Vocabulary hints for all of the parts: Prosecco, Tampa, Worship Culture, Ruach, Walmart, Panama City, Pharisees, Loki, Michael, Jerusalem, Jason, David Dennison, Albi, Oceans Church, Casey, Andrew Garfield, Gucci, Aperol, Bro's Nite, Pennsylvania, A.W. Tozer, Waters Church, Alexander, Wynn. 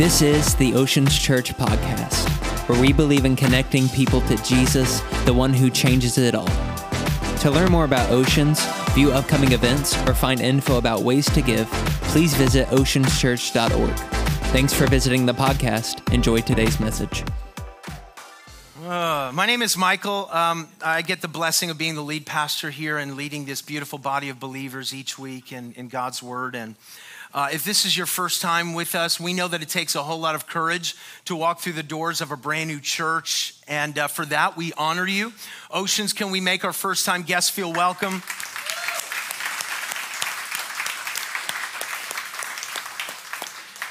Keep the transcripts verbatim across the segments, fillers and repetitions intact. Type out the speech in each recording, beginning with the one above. This is the Oceans Church podcast, where we believe in connecting people to Jesus, the one who changes it all. To learn more about Oceans, view upcoming events, or find info about ways to give, please visit oceans church dot org. Thanks for visiting the podcast. Enjoy today's message. Uh, my name is Michael. Um, I get the blessing of being the lead pastor here and leading this beautiful body of believers each week in, in God's Word. And Uh, if this is your first time with us, we know that it takes a whole lot of courage to walk through the doors of a brand new church. And uh, for that, we honor you. Oceans, can we make our first time guests feel welcome?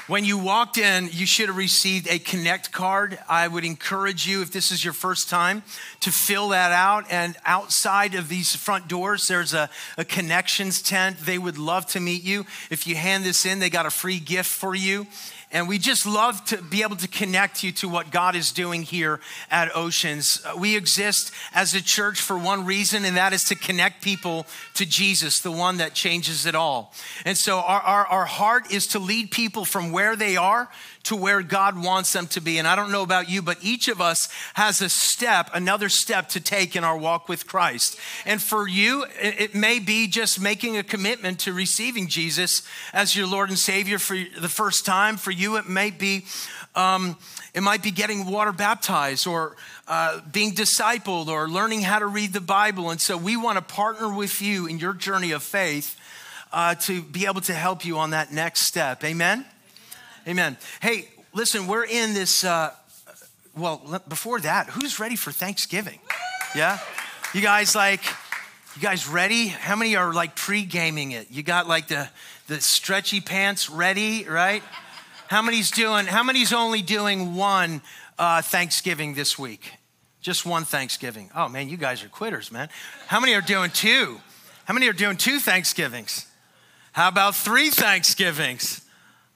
When you walked in, you should have received a Connect card. I would encourage you, if this is your first time, to fill that out. And outside of these front doors, there's a, a connections tent. They would love to meet you. If you hand this in, they got a free gift for you. And we just love to be able to connect you to what God is doing here at Oceans. We exist as a church for one reason, and that is to connect people to Jesus, the one that changes it all. And so our, our, our heart is to lead people from where they are to where God wants them to be. And I don't know about you, but each of us has a step, another step to take in our walk with Christ. And for you, it may be just making a commitment to receiving Jesus as your Lord and Savior for the first time. For you, it may be, um, it might be getting water baptized or uh, being discipled or learning how to read the Bible. And so we want to partner with you in your journey of faith uh, to be able to help you on that next step. Amen? Amen. Hey, listen, we're in this, uh, well, before that, who's ready for Thanksgiving? Yeah? You guys like, you guys ready? How many are like pre-gaming it? You got like the, the stretchy pants ready, right? How many's doing, how many's only doing one uh, Thanksgiving this week? Just one Thanksgiving. Oh man, you guys are quitters, man. How many are doing two? How many are doing two Thanksgivings? How about three Thanksgivings?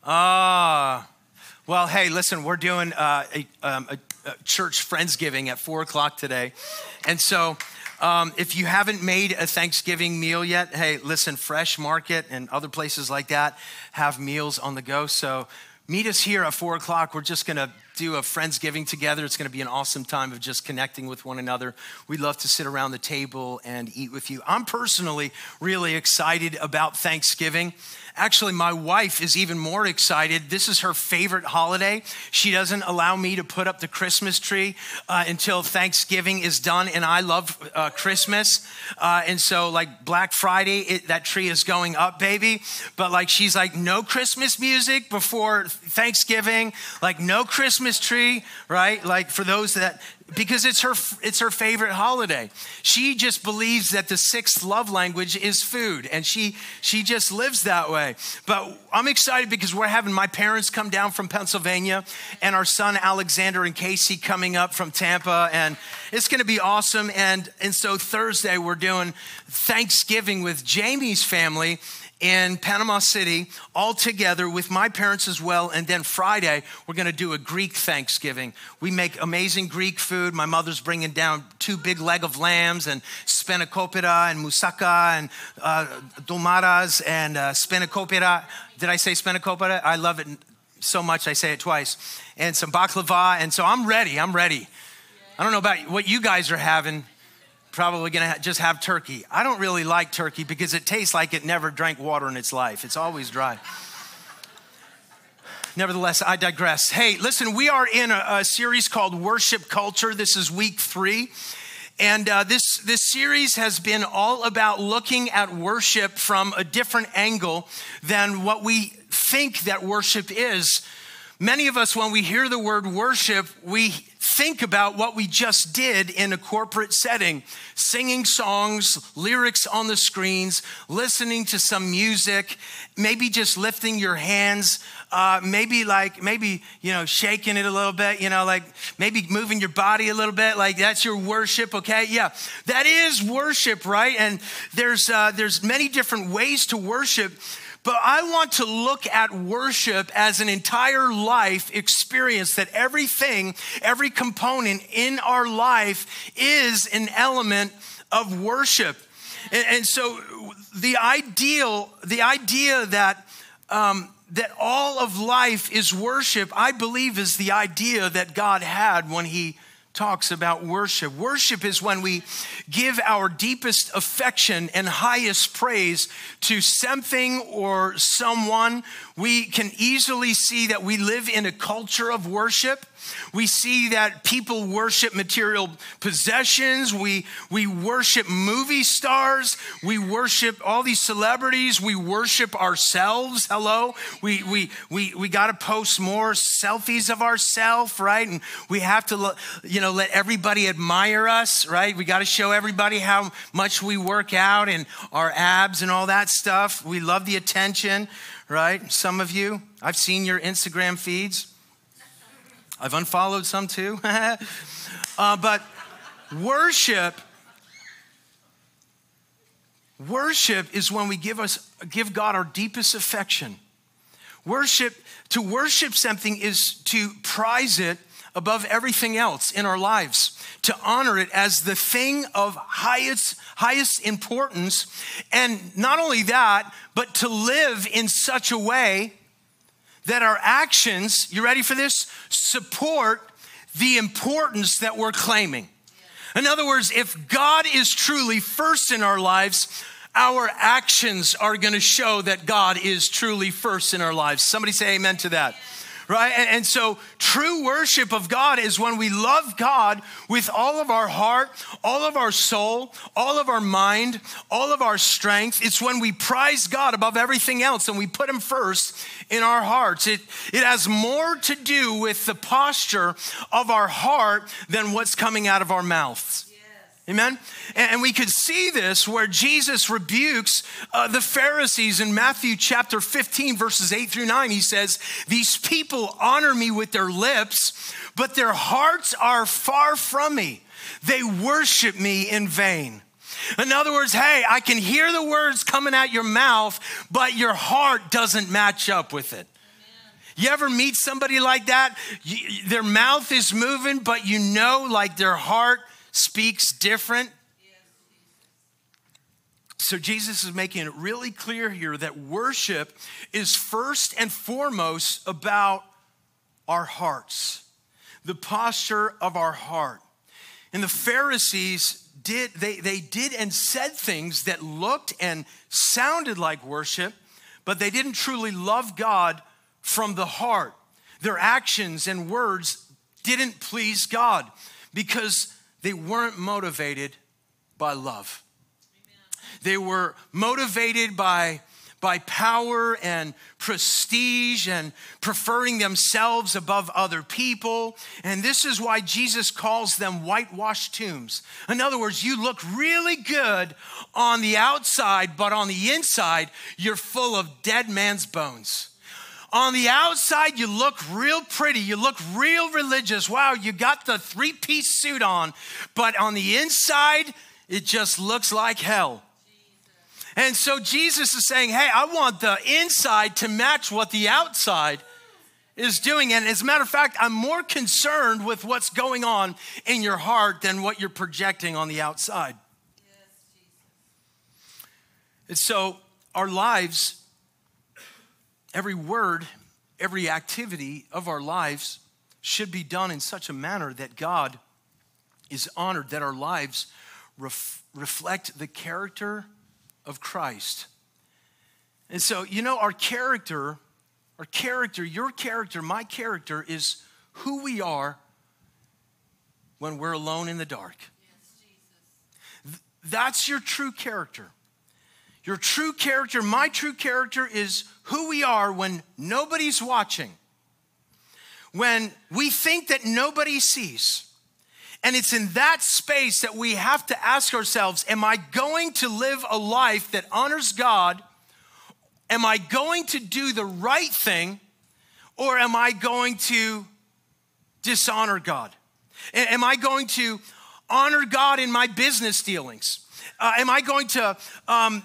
Ah, uh, well, hey, listen, we're doing uh, a, um, a, a church Friendsgiving at four o'clock today. And so um, if you haven't made a Thanksgiving meal yet, hey, listen, Fresh Market and other places like that have meals on the go. So meet us here at four o'clock. We're just going to do a Friendsgiving together. It's going to be an awesome time of just connecting with one another. We'd love to sit around the table and eat with you. I'm personally really excited about Thanksgiving. Actually, my wife is even more excited. This is her favorite holiday. She doesn't allow me to put up the Christmas tree uh, until Thanksgiving is done, and I love uh, Christmas. Uh, and so, like, Black Friday, it, that tree is going up, baby. But, like, she's like, no Christmas music before Thanksgiving. Like, no Christmas tree, right? Like, for those that... Because it's her it's her favorite holiday. She just believes that the sixth love language is food, and she she just lives that way. But I'm excited because we're having my parents come down from Pennsylvania and our son Alexander and Casey coming up from Tampa, and it's going to be awesome. And, and so Thursday we're doing Thanksgiving with Jamie's family in Panama City, all together with my parents as well. And then Friday, we're going to do a Greek Thanksgiving. We make amazing Greek food. My mother's bringing down two big leg of lambs and spenakopita and moussaka and uh, dolmaras and uh, spenakopita. Did I say spenakopita? I love it so much, I say it twice. And some baklava. And so I'm ready. I'm ready. I don't know about what you guys are having. Probably going to ha- just have turkey. I don't really like turkey because it tastes like it never drank water in its life. It's always dry. Nevertheless, I digress. Hey, listen, we are in a, a series called Worship Culture. This is week three. And uh, this, this series has been all about looking at worship from a different angle than what we think that worship is. Many of us, when we hear the word worship, we think about what we just did in a corporate setting, singing songs, lyrics on the screens, listening to some music, maybe just lifting your hands, uh, maybe like, maybe, you know, shaking it a little bit, you know, like maybe moving your body a little bit, like that's your worship, okay? Yeah, that is worship, right? And there's uh, there's many different ways to worship. But I want to look at worship as an entire life experience, that everything, every component in our life is an element of worship. And, and so the ideal, the idea that um, that all of life is worship, I believe is the idea that God had when he talks about worship. Worship is when we give our deepest affection and highest praise to something or someone. We can easily see that we live in a culture of worship. We see that people worship material possessions. We, we worship movie stars. We worship all these celebrities. We worship ourselves. Hello. We, we, we, we got to post more selfies of ourselves, right? And we have to, you know, let everybody admire us, right? We got to show everybody how much we work out and our abs and all that stuff. We love the attention, right? Some of you, I've seen your Instagram feeds. I've unfollowed some too. uh, but worship, worship is when we give us, give God our deepest affection. Worship, to worship something is to prize it above everything else in our lives, to honor it as the thing of highest, highest importance. And not only that, but to live in such a way that our actions, you ready for this, support the importance that we're claiming. In other words, if God is truly first in our lives, our actions are gonna show that God is truly first in our lives. Somebody say amen to that, right? And, and so true worship of God is when we love God with all of our heart, all of our soul, all of our mind, all of our strength. It's when we prize God above everything else and we put him first in our hearts. It, it has more to do with the posture of our heart than what's coming out of our mouths. Amen. And we could see this where Jesus rebukes uh, the Pharisees in Matthew chapter fifteen, verses eight through nine. He says, "These people honor me with their lips, but their hearts are far from me. They worship me in vain." In other words, hey, I can hear the words coming out your mouth, but your heart doesn't match up with it. You ever meet somebody like that? You, their mouth is moving, but you know, like their heart speaks different. So Jesus is making it really clear here that worship is first and foremost about our hearts, the posture of our heart. And the Pharisees did, they, they did and said things that looked and sounded like worship, but they didn't truly love God from the heart. Their actions and words didn't please God because they weren't motivated by love. Amen. They were motivated by, by power and prestige and preferring themselves above other people. And this is why Jesus calls them whitewashed tombs. In other words, you look really good on the outside, but on the inside, you're full of dead man's bones. On the outside, you look real pretty. You look real religious. Wow, you got the three-piece suit on. But on the inside, it just looks like hell. Jesus. And so Jesus is saying, hey, I want the inside to match what the outside is doing. And as a matter of fact, I'm more concerned with what's going on in your heart than what you're projecting on the outside. Yes, Jesus. And so our lives, every word, every activity of our lives should be done in such a manner that God is honored, that our lives ref- reflect the character of Christ. And so, you know, our character, our character, your character, my character is who we are when we're alone in the dark. Yes, Jesus. Th- that's your true character. Your true character, my true character is who we are when nobody's watching, when we think that nobody sees. And it's in that space that we have to ask ourselves, am I going to live a life that honors God? Am I going to do the right thing? Or am I going to dishonor God? Am I going to honor God in my business dealings? Uh, am I going to... Um,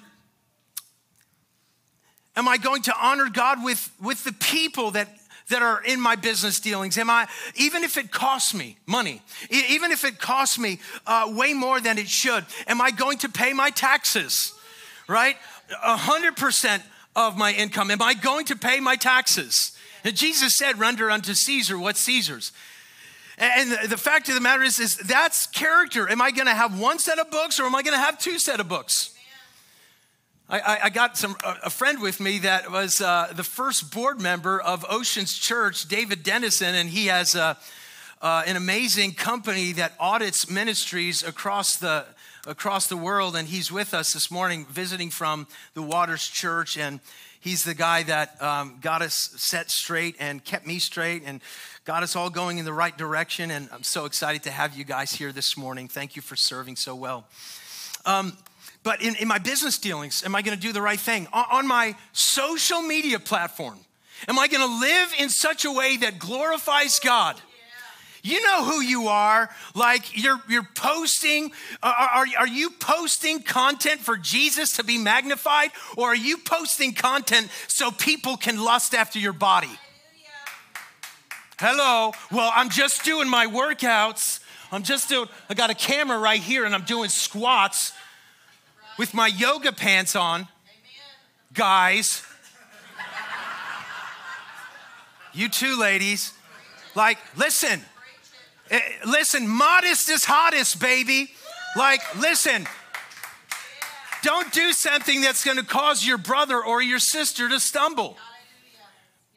Am I going to honor God with, with the people that, that are in my business dealings? Am I, even if it costs me money, even if it costs me uh, way more than it should, am I going to pay my taxes, right? A hundred percent of my income? Am I going to pay my taxes? And Jesus said, render unto Caesar what's Caesar's. And the fact of the matter is, is that's character. Am I going to have one set of books or am I going to have two set of books? I, I, I got some a friend with me that was uh, the first board member of Oceans Church, David Dennison, and he has a, uh, an amazing company that audits ministries across the across the world. And he's with us this morning, visiting from the Waters Church, and he's the guy that um, got us set straight and kept me straight and got us all going in the right direction. And I'm so excited to have you guys here this morning. Thank you for serving so well. Um, but in, in my business dealings, am I going to do the right thing? On, on my social media platform, am I going to live in such a way that glorifies God? You know who you are. Like you're, you're posting, are, are, are you posting content for Jesus to be magnified? Or are you posting content so people can lust after your body? Hallelujah. Hello. Well, I'm just doing my workouts. I'm just doing, I got a camera right here and I'm doing squats with my yoga pants on. Amen. Guys. You too, ladies. Like, listen. Listen, modest is hottest, baby. Like, listen, don't do something that's going to cause your brother or your sister to stumble.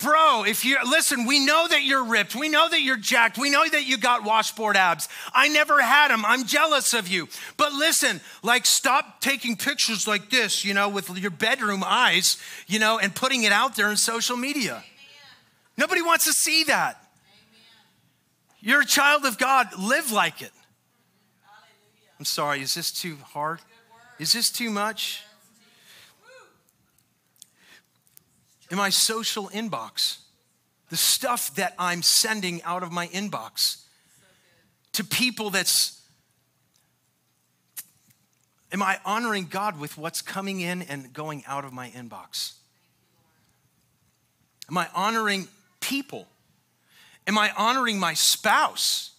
Bro, if you listen, we know that you're ripped. We know that you're jacked. We know that you got washboard abs. I never had them. I'm jealous of you. But listen, like, stop taking pictures like this, you know, with your bedroom eyes, you know, and putting it out there in social media. Nobody wants to see that. You're a child of God. Live like it. I'm sorry. Is this too hard? Is this too much? In my social inbox, the stuff that I'm sending out of my inbox to people, that's, am I honoring God with what's coming in and going out of my inbox? Am I honoring people? Am I honoring my spouse?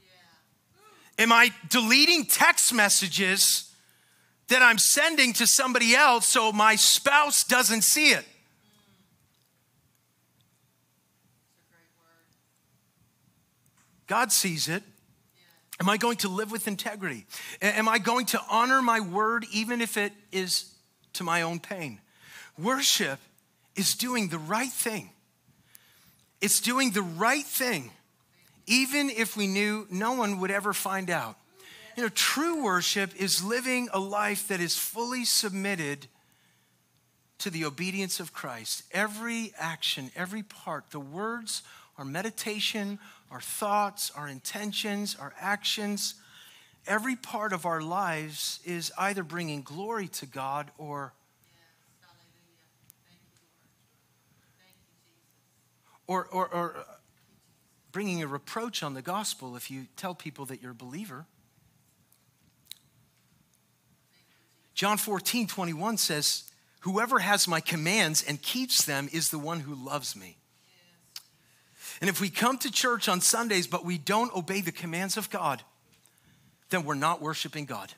Yeah. Am I deleting text messages that I'm sending to somebody else so my spouse doesn't see it? Mm. That's a great word. God sees it. Yeah. Am I going to live with integrity? Am I going to honor my word even if it is to my own pain? Worship is doing the right thing. It's doing the right thing, even if we knew no one would ever find out. You know, true worship is living a life that is fully submitted to the obedience of Christ. Every action, every part, the words, our meditation, our thoughts, our intentions, our actions, every part of our lives is either bringing glory to God or Or, or, or bringing a reproach on the gospel if you tell people that you're a believer. John fourteen twenty-one says, whoever has my commands and keeps them is the one who loves me. And if we come to church on Sundays, but we don't obey the commands of God, then we're not worshiping God.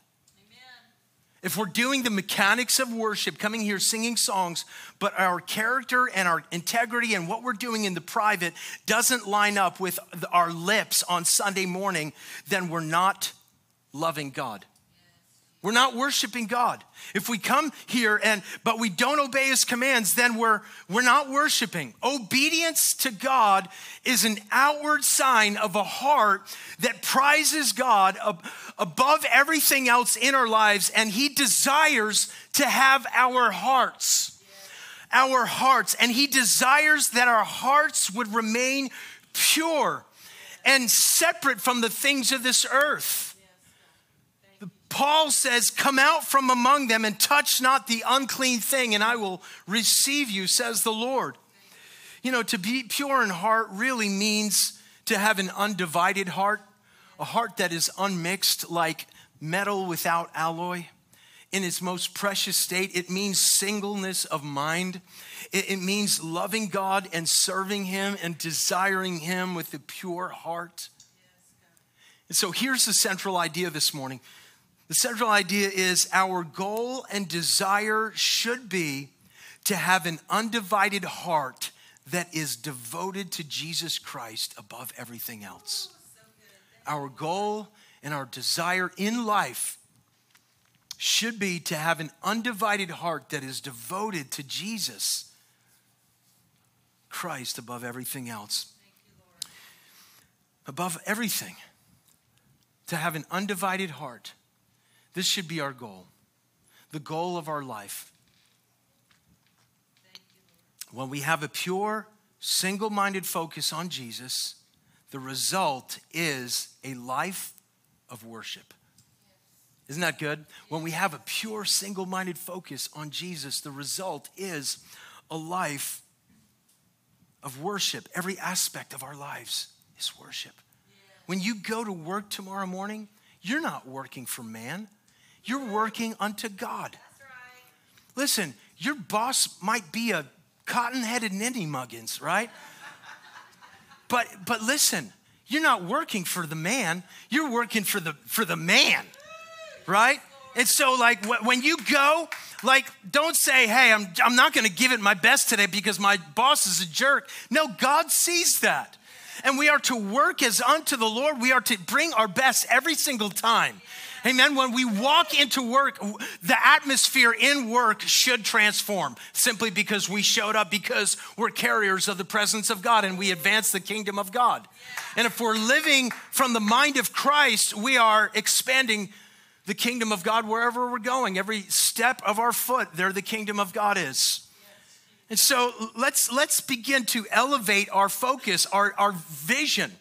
If we're doing the mechanics of worship, coming here singing songs, but our character and our integrity and what we're doing in the private doesn't line up with our lips on Sunday morning, then we're not loving God. We're not worshiping God. If we come here and but we don't obey his commands, then we're we're not worshiping. Obedience to God is an outward sign of a heart that prizes God ab- above everything else in our lives, and he desires to have our hearts. Our hearts, and he desires that our hearts would remain pure and separate from the things of this earth. Paul says, come out from among them and touch not the unclean thing, and I will receive you, says the Lord. You know, to be pure in heart really means to have an undivided heart, a heart that is unmixed like metal without alloy. In its most precious state, it means singleness of mind. It, it means loving God and serving him and desiring him with a pure heart. And so here's the central idea this morning. The central idea is our goal and desire should be to have an undivided heart that is devoted to Jesus Christ above everything else. Our goal and our desire in life should be to have an undivided heart that is devoted to Jesus Christ above everything else. Above everything, to have an undivided heart. This should be our goal, the goal of our life. When we have a pure, single-minded focus on Jesus, the result is a life of worship. Isn't that good? When we have a pure, single-minded focus on Jesus, the result is a life of worship. Every aspect of our lives is worship. When you go to work tomorrow morning, you're not working for man. You're working unto God. Listen, your boss might be a cotton-headed ninny-muggins, right? But but listen, you're not working for the man. You're working for the for the man, right? And so, like, when you go, like, don't say, hey, I'm I'm not going to give it my best today because my boss is a jerk. No, God sees that. And we are to work as unto the Lord. We are to bring our best every single time. Amen. When we walk into work, the atmosphere in work should transform simply because we showed up because we're carriers of the presence of God and we advance the kingdom of God. And if we're living from the mind of Christ, we are expanding the kingdom of God wherever we're going. Every step of our foot, there the kingdom of God is. And so let's let's begin to elevate our focus, our, our vision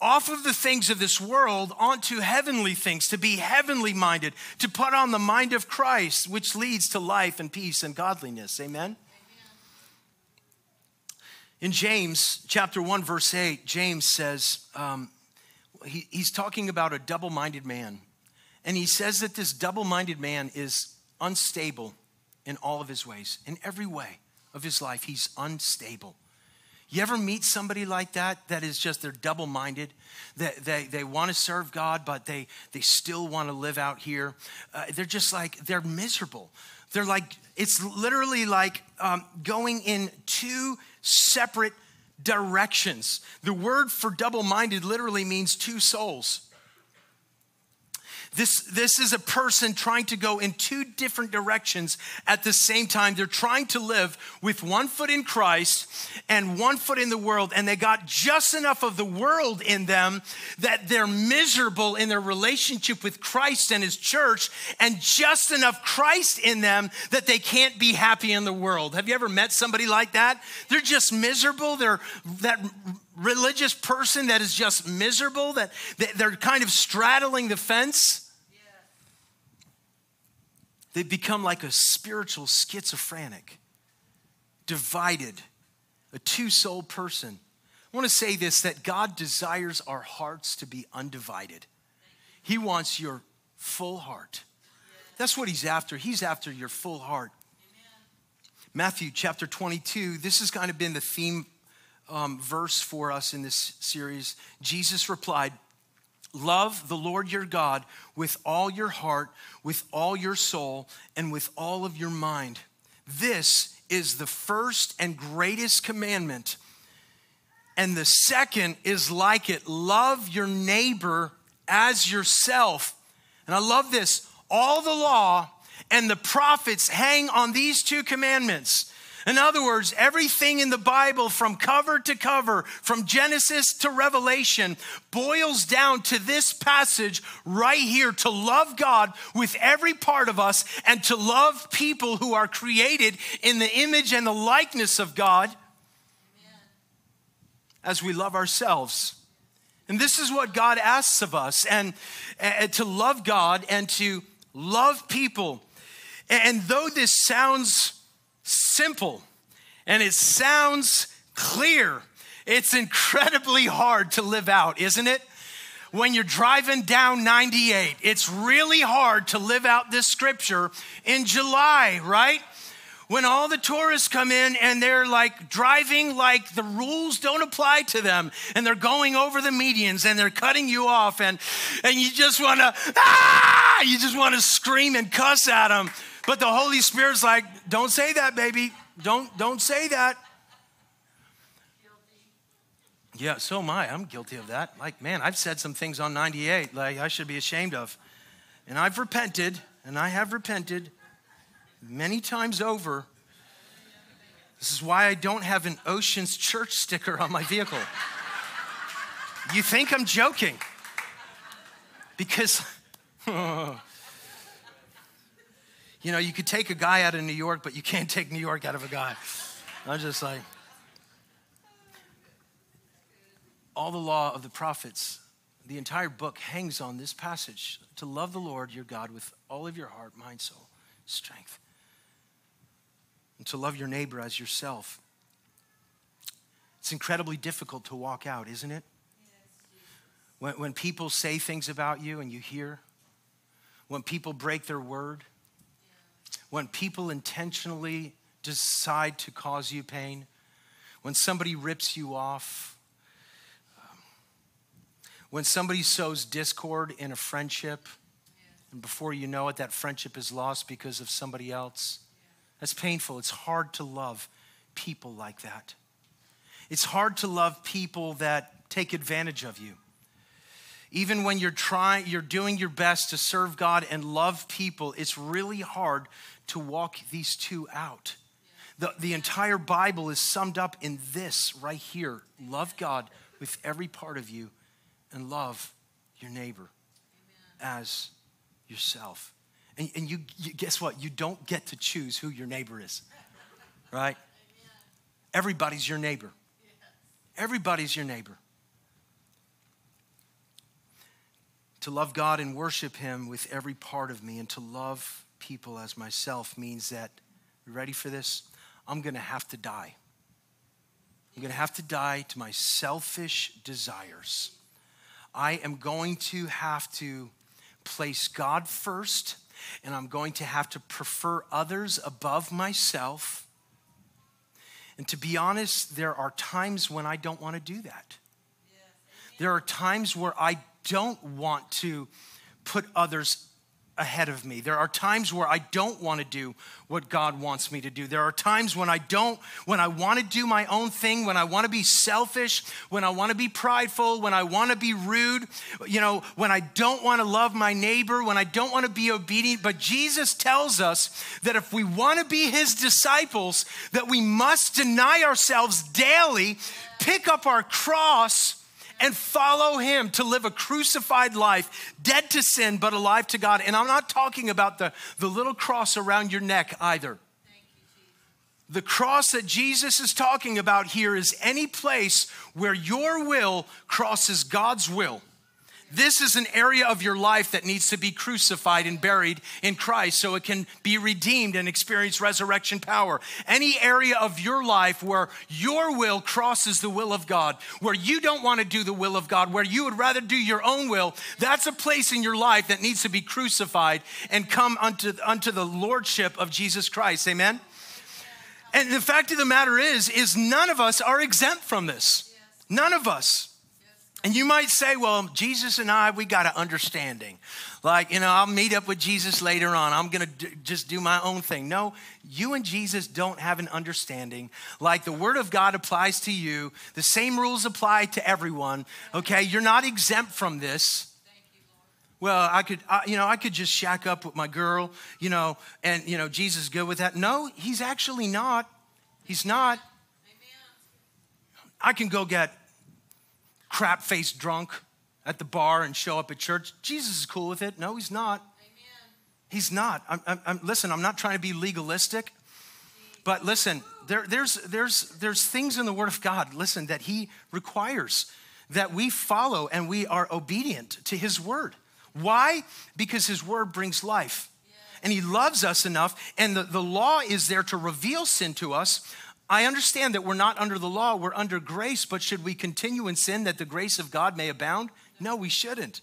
off of the things of this world onto heavenly things, to be heavenly minded, to put on the mind of Christ, which leads to life and peace and godliness. Amen? Amen. In James chapter one, verse eight, James says, um, he, he's talking about a double-minded man. And he says that this double-minded man is unstable in all of his ways, in every way of his life. He's unstable. You ever meet somebody like that, that is just, they're double-minded, that they, they, they want to serve God, but they, they still want to live out here. Uh, they're just like, they're miserable. They're like, it's literally like um, going in two separate directions. The word for double-minded literally means two souls. This, this is a person trying to go in two different directions at the same time. They're trying to live with one foot in Christ and one foot in the world. And they got just enough of the world in them that they're miserable in their relationship with Christ and his church, and just enough Christ in them that they can't be happy in the world. Have you ever met somebody like that? They're just miserable. They're that religious person that is just miserable, that they're kind of straddling the fence. They become like a spiritual schizophrenic, divided, a two-souled person. I want to say this, that God desires our hearts to be undivided. He wants your full heart. That's what he's after. He's after your full heart. Matthew chapter twenty-two, this has kind of been the theme um, verse for us in this series. Jesus replied, love the Lord your God with all your heart, with all your soul, and with all of your mind. This is the first and greatest commandment. And the second is like it. Love your neighbor as yourself. And I love this. All the law and the prophets hang on these two commandments. In other words, everything in the Bible from cover to cover, from Genesis to Revelation, boils down to this passage right here, to love God with every part of us and to love people who are created in the image and the likeness of God. Amen. As we love ourselves. And this is what God asks of us, and, and to love God and to love people. And, and though this sounds simple, and it sounds clear, it's incredibly hard to live out, isn't it? When you're driving down ninety-eight, it's really hard to live out this scripture in July, right? When all the tourists come in and they're like driving like the rules don't apply to them, and they're going over the medians and they're cutting you off, and, and you just want to, ah, you just want to scream and cuss at them. But the Holy Spirit's like, don't say that, baby. Don't, don't say that. Guilty. Yeah, so am I. I'm guilty of that. Like, man, I've said some things on ninety-eight like I should be ashamed of. And I've repented, and I have repented many times over. This is why I don't have an Oceans Church sticker on my vehicle. You think I'm joking? Because, oh, you know, you could take a guy out of New York, but you can't take New York out of a guy. I'm just like, all the law of the prophets, the entire book hangs on this passage, to love the Lord your God with all of your heart, mind, soul, strength, and to love your neighbor as yourself. It's incredibly difficult to walk out, isn't it? When, when people say things about you and you hear, when people break their word, when people intentionally decide to cause you pain, when somebody rips you off, um, when somebody sows discord in a friendship, and before you know it, that friendship is lost because of somebody else. That's painful. It's hard to love people like that. It's hard to love people that take advantage of you. Even when you're trying, you're doing your best to serve God and love people, it's really hard to walk these two out. The, the entire Bible is summed up in this right here. Love God with every part of you and love your neighbor Amen. As yourself. And, and you, you guess what? You don't get to choose who your neighbor is, right? Everybody's your neighbor. Everybody's your neighbor. To love God and worship him with every part of me and to love people as myself means that, you ready for this? I'm gonna have to die. I'm gonna have to die to my selfish desires. I am going to have to place God first, and I'm going to have to prefer others above myself. And to be honest, there are times when I don't wanna do that. There are times where I don't want to put others ahead of me. There are times where I don't want to do what God wants me to do. There are times when I don't, when I want to do my own thing, when I want to be selfish, when I want to be prideful, when I want to be rude, you know, when I don't want to love my neighbor, when I don't want to be obedient. But Jesus tells us that if we want to be his disciples, that we must deny ourselves daily, pick up our cross, and follow him, to live a crucified life, dead to sin, but alive to God. And I'm not talking about the, the little cross around your neck either. Thank you, Jesus. The cross that Jesus is talking about here is any place where your will crosses God's will. This is an area of your life that needs to be crucified and buried in Christ so it can be redeemed and experience resurrection power. Any area of your life where your will crosses the will of God, where you don't want to do the will of God, where you would rather do your own will, that's a place in your life that needs to be crucified and come unto, unto the lordship of Jesus Christ. Amen? And the fact of the matter is, is none of us are exempt from this. None of us. And you might say, well, Jesus and I, we got an understanding. Like, you know, I'll meet up with Jesus later on. I'm going to just do my own thing. No, you and Jesus don't have an understanding. Like, the word of God applies to you. The same rules apply to everyone, okay? You're not exempt from this. Well, I could, I, you know, I could just shack up with my girl, you know, and, you know, Jesus is good with that. No, he's actually not. He's not. I can go get crap-faced drunk at the bar and show up at church. Jesus is cool with it. No, he's not. Amen. He's not. I'm, I'm, I'm, listen, I'm not trying to be legalistic, but listen, there, there's, there's, there's things in the Word of God, listen, that he requires that we follow and we are obedient to his Word. Why? Because his Word brings life, yeah. And he loves us enough, and the, the law is there to reveal sin to us. I understand that we're not under the law, we're under grace, but should we continue in sin that the grace of God may abound? No, we shouldn't.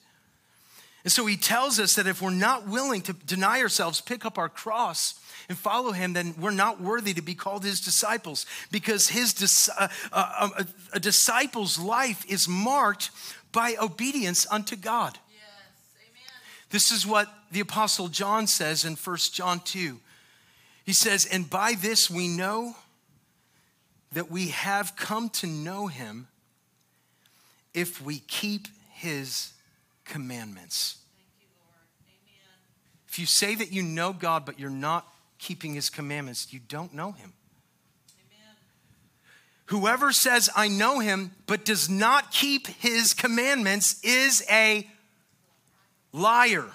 And so he tells us that if we're not willing to deny ourselves, pick up our cross and follow him, then we're not worthy to be called his disciples, because his dis- uh, uh, uh, a disciple's life is marked by obedience unto God. Yes, amen. This is what the Apostle John says in First John two. He says, and by this we know that we have come to know him if we keep his commandments. Thank you, Lord. Amen. If you say that you know God, but you're not keeping his commandments, you don't know him. Amen. Whoever says, I know him, but does not keep his commandments is a liar.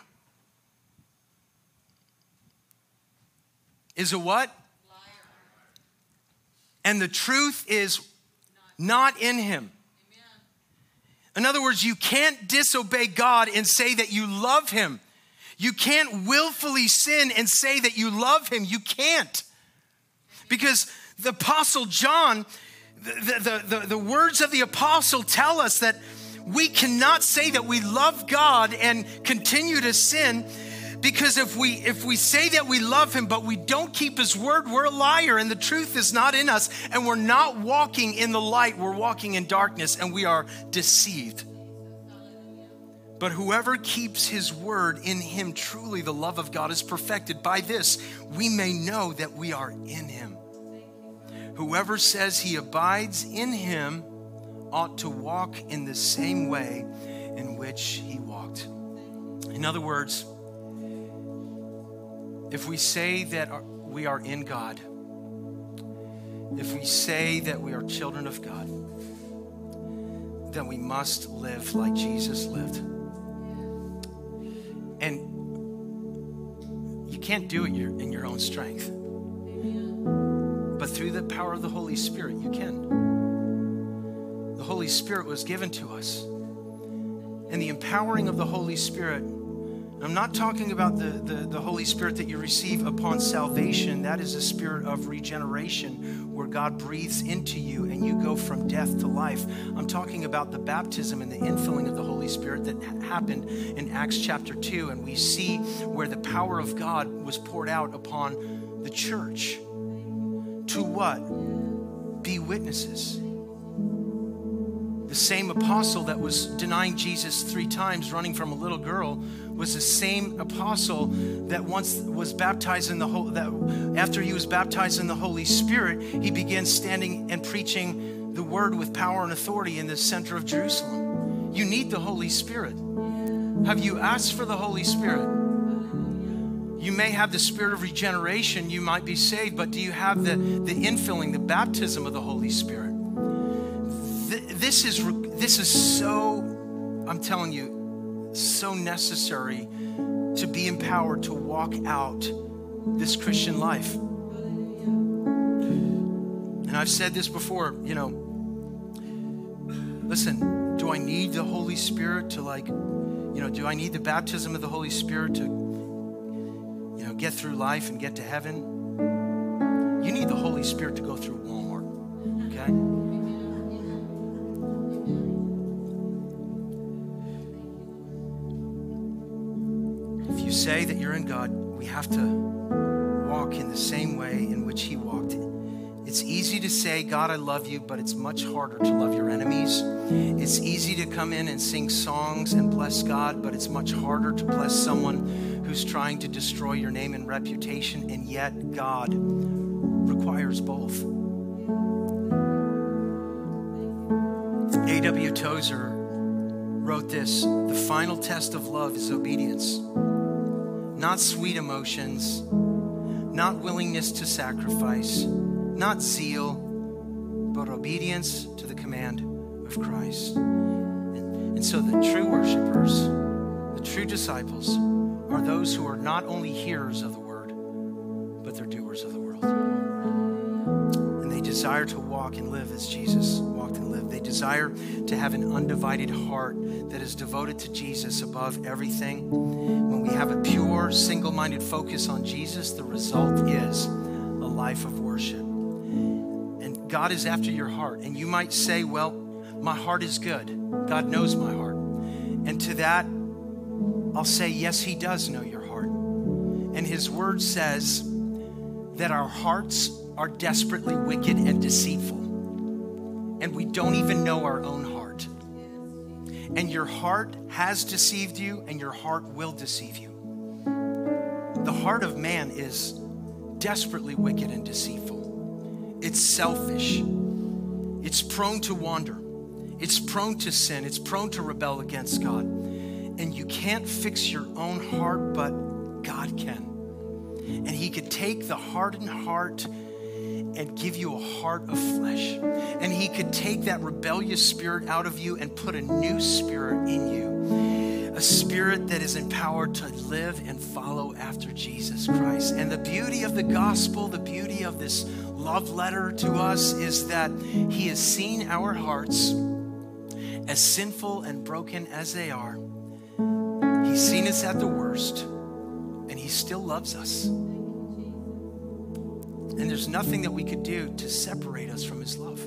Is a what? Liar. And the truth is not in him. Amen. In other words, you can't disobey God and say that you love him. You can't willfully sin and say that you love him. You can't. Because the Apostle John, the, the, the, the words of the Apostle tell us that we cannot say that we love God and continue to sin. Because if we if we say that we love him, but we don't keep his word, we're a liar and the truth is not in us. And we're not walking in the light. We're walking in darkness and we are deceived. But whoever keeps his word, in him truly the love of God is perfected. By this, we may know that we are in him. Whoever says he abides in him ought to walk in the same way in which he walked. In other words, if we say that we are in God, if we say that we are children of God, then we must live like Jesus lived. And you can't do it in your own strength. But through the power of the Holy Spirit, you can. The Holy Spirit was given to us. And the empowering of the Holy Spirit, I'm not talking about the, the, the Holy Spirit that you receive upon salvation. That is a spirit of regeneration where God breathes into you and you go from death to life. I'm talking about the baptism and the infilling of the Holy Spirit that happened in Acts chapter two. And we see where the power of God was poured out upon the church. To what? Be witnesses. The same apostle that was denying Jesus three times, running from a little girl, was the same apostle that once was baptized in the Holy, that after he was baptized in the Holy Spirit, he began standing and preaching the word with power and authority in the center of Jerusalem. You need the Holy Spirit. Have you asked for the Holy Spirit? You may have the spirit of regeneration, you might be saved, but do you have the, the infilling, the baptism of the Holy Spirit? This is this is so, I'm telling you, so necessary to be empowered to walk out this Christian life. And I've said this before, you know, listen, do I need the Holy Spirit to like, you know, do I need the baptism of the Holy Spirit to, you know, get through life and get to heaven? You need the Holy Spirit to go through Walmart, okay? Say that you're in God, we have to walk in the same way in which he walked. It's easy to say, God, I love you, but it's much harder to love your enemies. It's easy to come in and sing songs and bless God, but it's much harder to bless someone who's trying to destroy your name and reputation, and yet God requires both. A W Tozer wrote this, the final test of love is obedience. Not sweet emotions, not willingness to sacrifice, not zeal, but obedience to the command of Christ. And, and so the true worshipers, the true disciples, are those who are not only hearers of the word, but they're doers of the world. And they desire to walk and live as Jesus walked and lived. They desire to have an undivided heart that is devoted to Jesus above everything. We have a pure, single-minded focus on Jesus. The result is a life of worship. And God is after your heart. And you might say, well, my heart is good. God knows my heart. And to that, I'll say, yes, he does know your heart. And his word says that our hearts are desperately wicked and deceitful. And we don't even know our own heart. And your heart has deceived you, and your heart will deceive you. The heart of man is desperately wicked and deceitful. It's selfish. It's prone to wander. It's prone to sin. It's prone to rebel against God. And you can't fix your own heart, but God can. And he could take the hardened heart and give you a heart of flesh. And he could take that rebellious spirit out of you and put a new spirit in you, a spirit that is empowered to live and follow after Jesus Christ. And the beauty of the gospel, the beauty of this love letter to us is that he has seen our hearts as sinful and broken as they are. He's seen us at the worst, and he still loves us. And there's nothing that we could do to separate us from his love.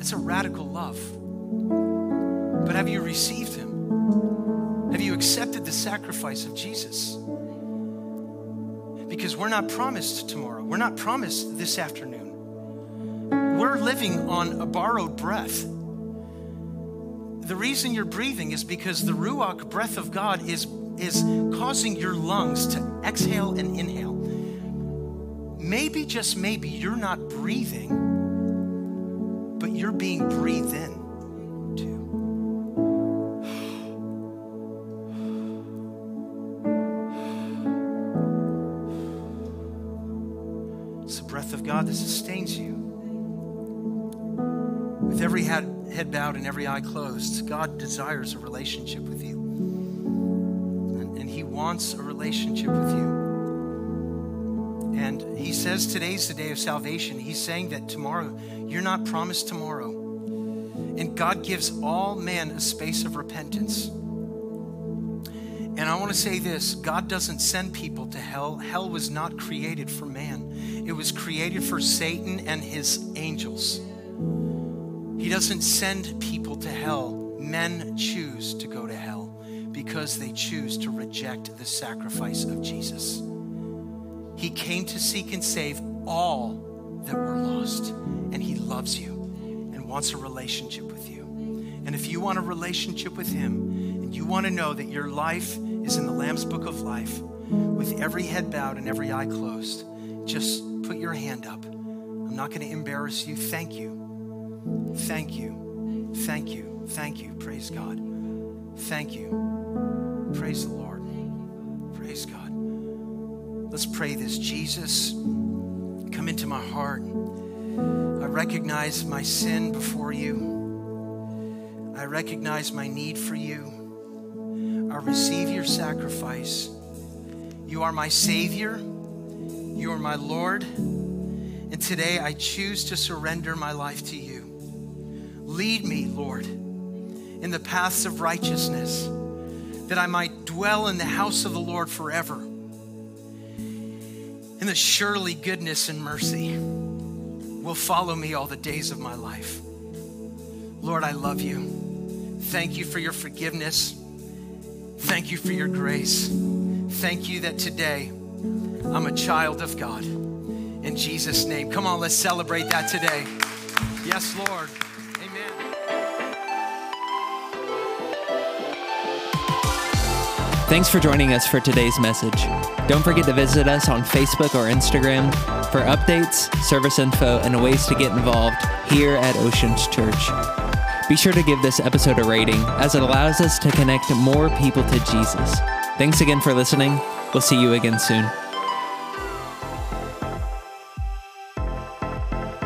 It's a radical love. But have you received him? Have you accepted the sacrifice of Jesus? Because we're not promised tomorrow. We're not promised this afternoon. We're living on a borrowed breath. The reason you're breathing is because the Ruach breath of God is, is causing your lungs to exhale and inhale. Maybe, just maybe, you're not breathing, but you're being breathed in too. It's the breath of God that sustains you. With every head bowed and every eye closed, God desires a relationship with you. And he wants a relationship with you. And he says today's the day of salvation. He's saying that tomorrow, you're not promised tomorrow. And God gives all men a space of repentance. And I want to say this, God doesn't send people to hell. Hell was not created for man. It was created for Satan and his angels. He doesn't send people to hell. Men choose to go to hell because they choose to reject the sacrifice of Jesus. He came to seek and save all that were lost. And he loves you and wants a relationship with you. And if you want a relationship with him and you want to know that your life is in the Lamb's Book of Life, with every head bowed and every eye closed, just put your hand up. I'm not going to embarrass you. Thank you. Thank you. Thank you. Thank you. Praise God. Thank you. Praise the Lord. Praise God. Let's pray this. Jesus, come into my heart. I recognize my sin before you. I recognize my need for you. I receive your sacrifice. You are my Savior. You are my Lord. And today I choose to surrender my life to you. Lead me, Lord, in the paths of righteousness, that I might dwell in the house of the Lord forever. And that surely goodness and mercy will follow me all the days of my life. Lord, I love you. Thank you for your forgiveness. Thank you for your grace. Thank you that today I'm a child of God. In Jesus' name. Come on, let's celebrate that today. Yes, Lord. Thanks for joining us for today's message. Don't forget to visit us on Facebook or Instagram for updates, service info, and ways to get involved here at Oceans Church. Be sure to give this episode a rating as it allows us to connect more people to Jesus. Thanks again for listening. We'll see you again soon.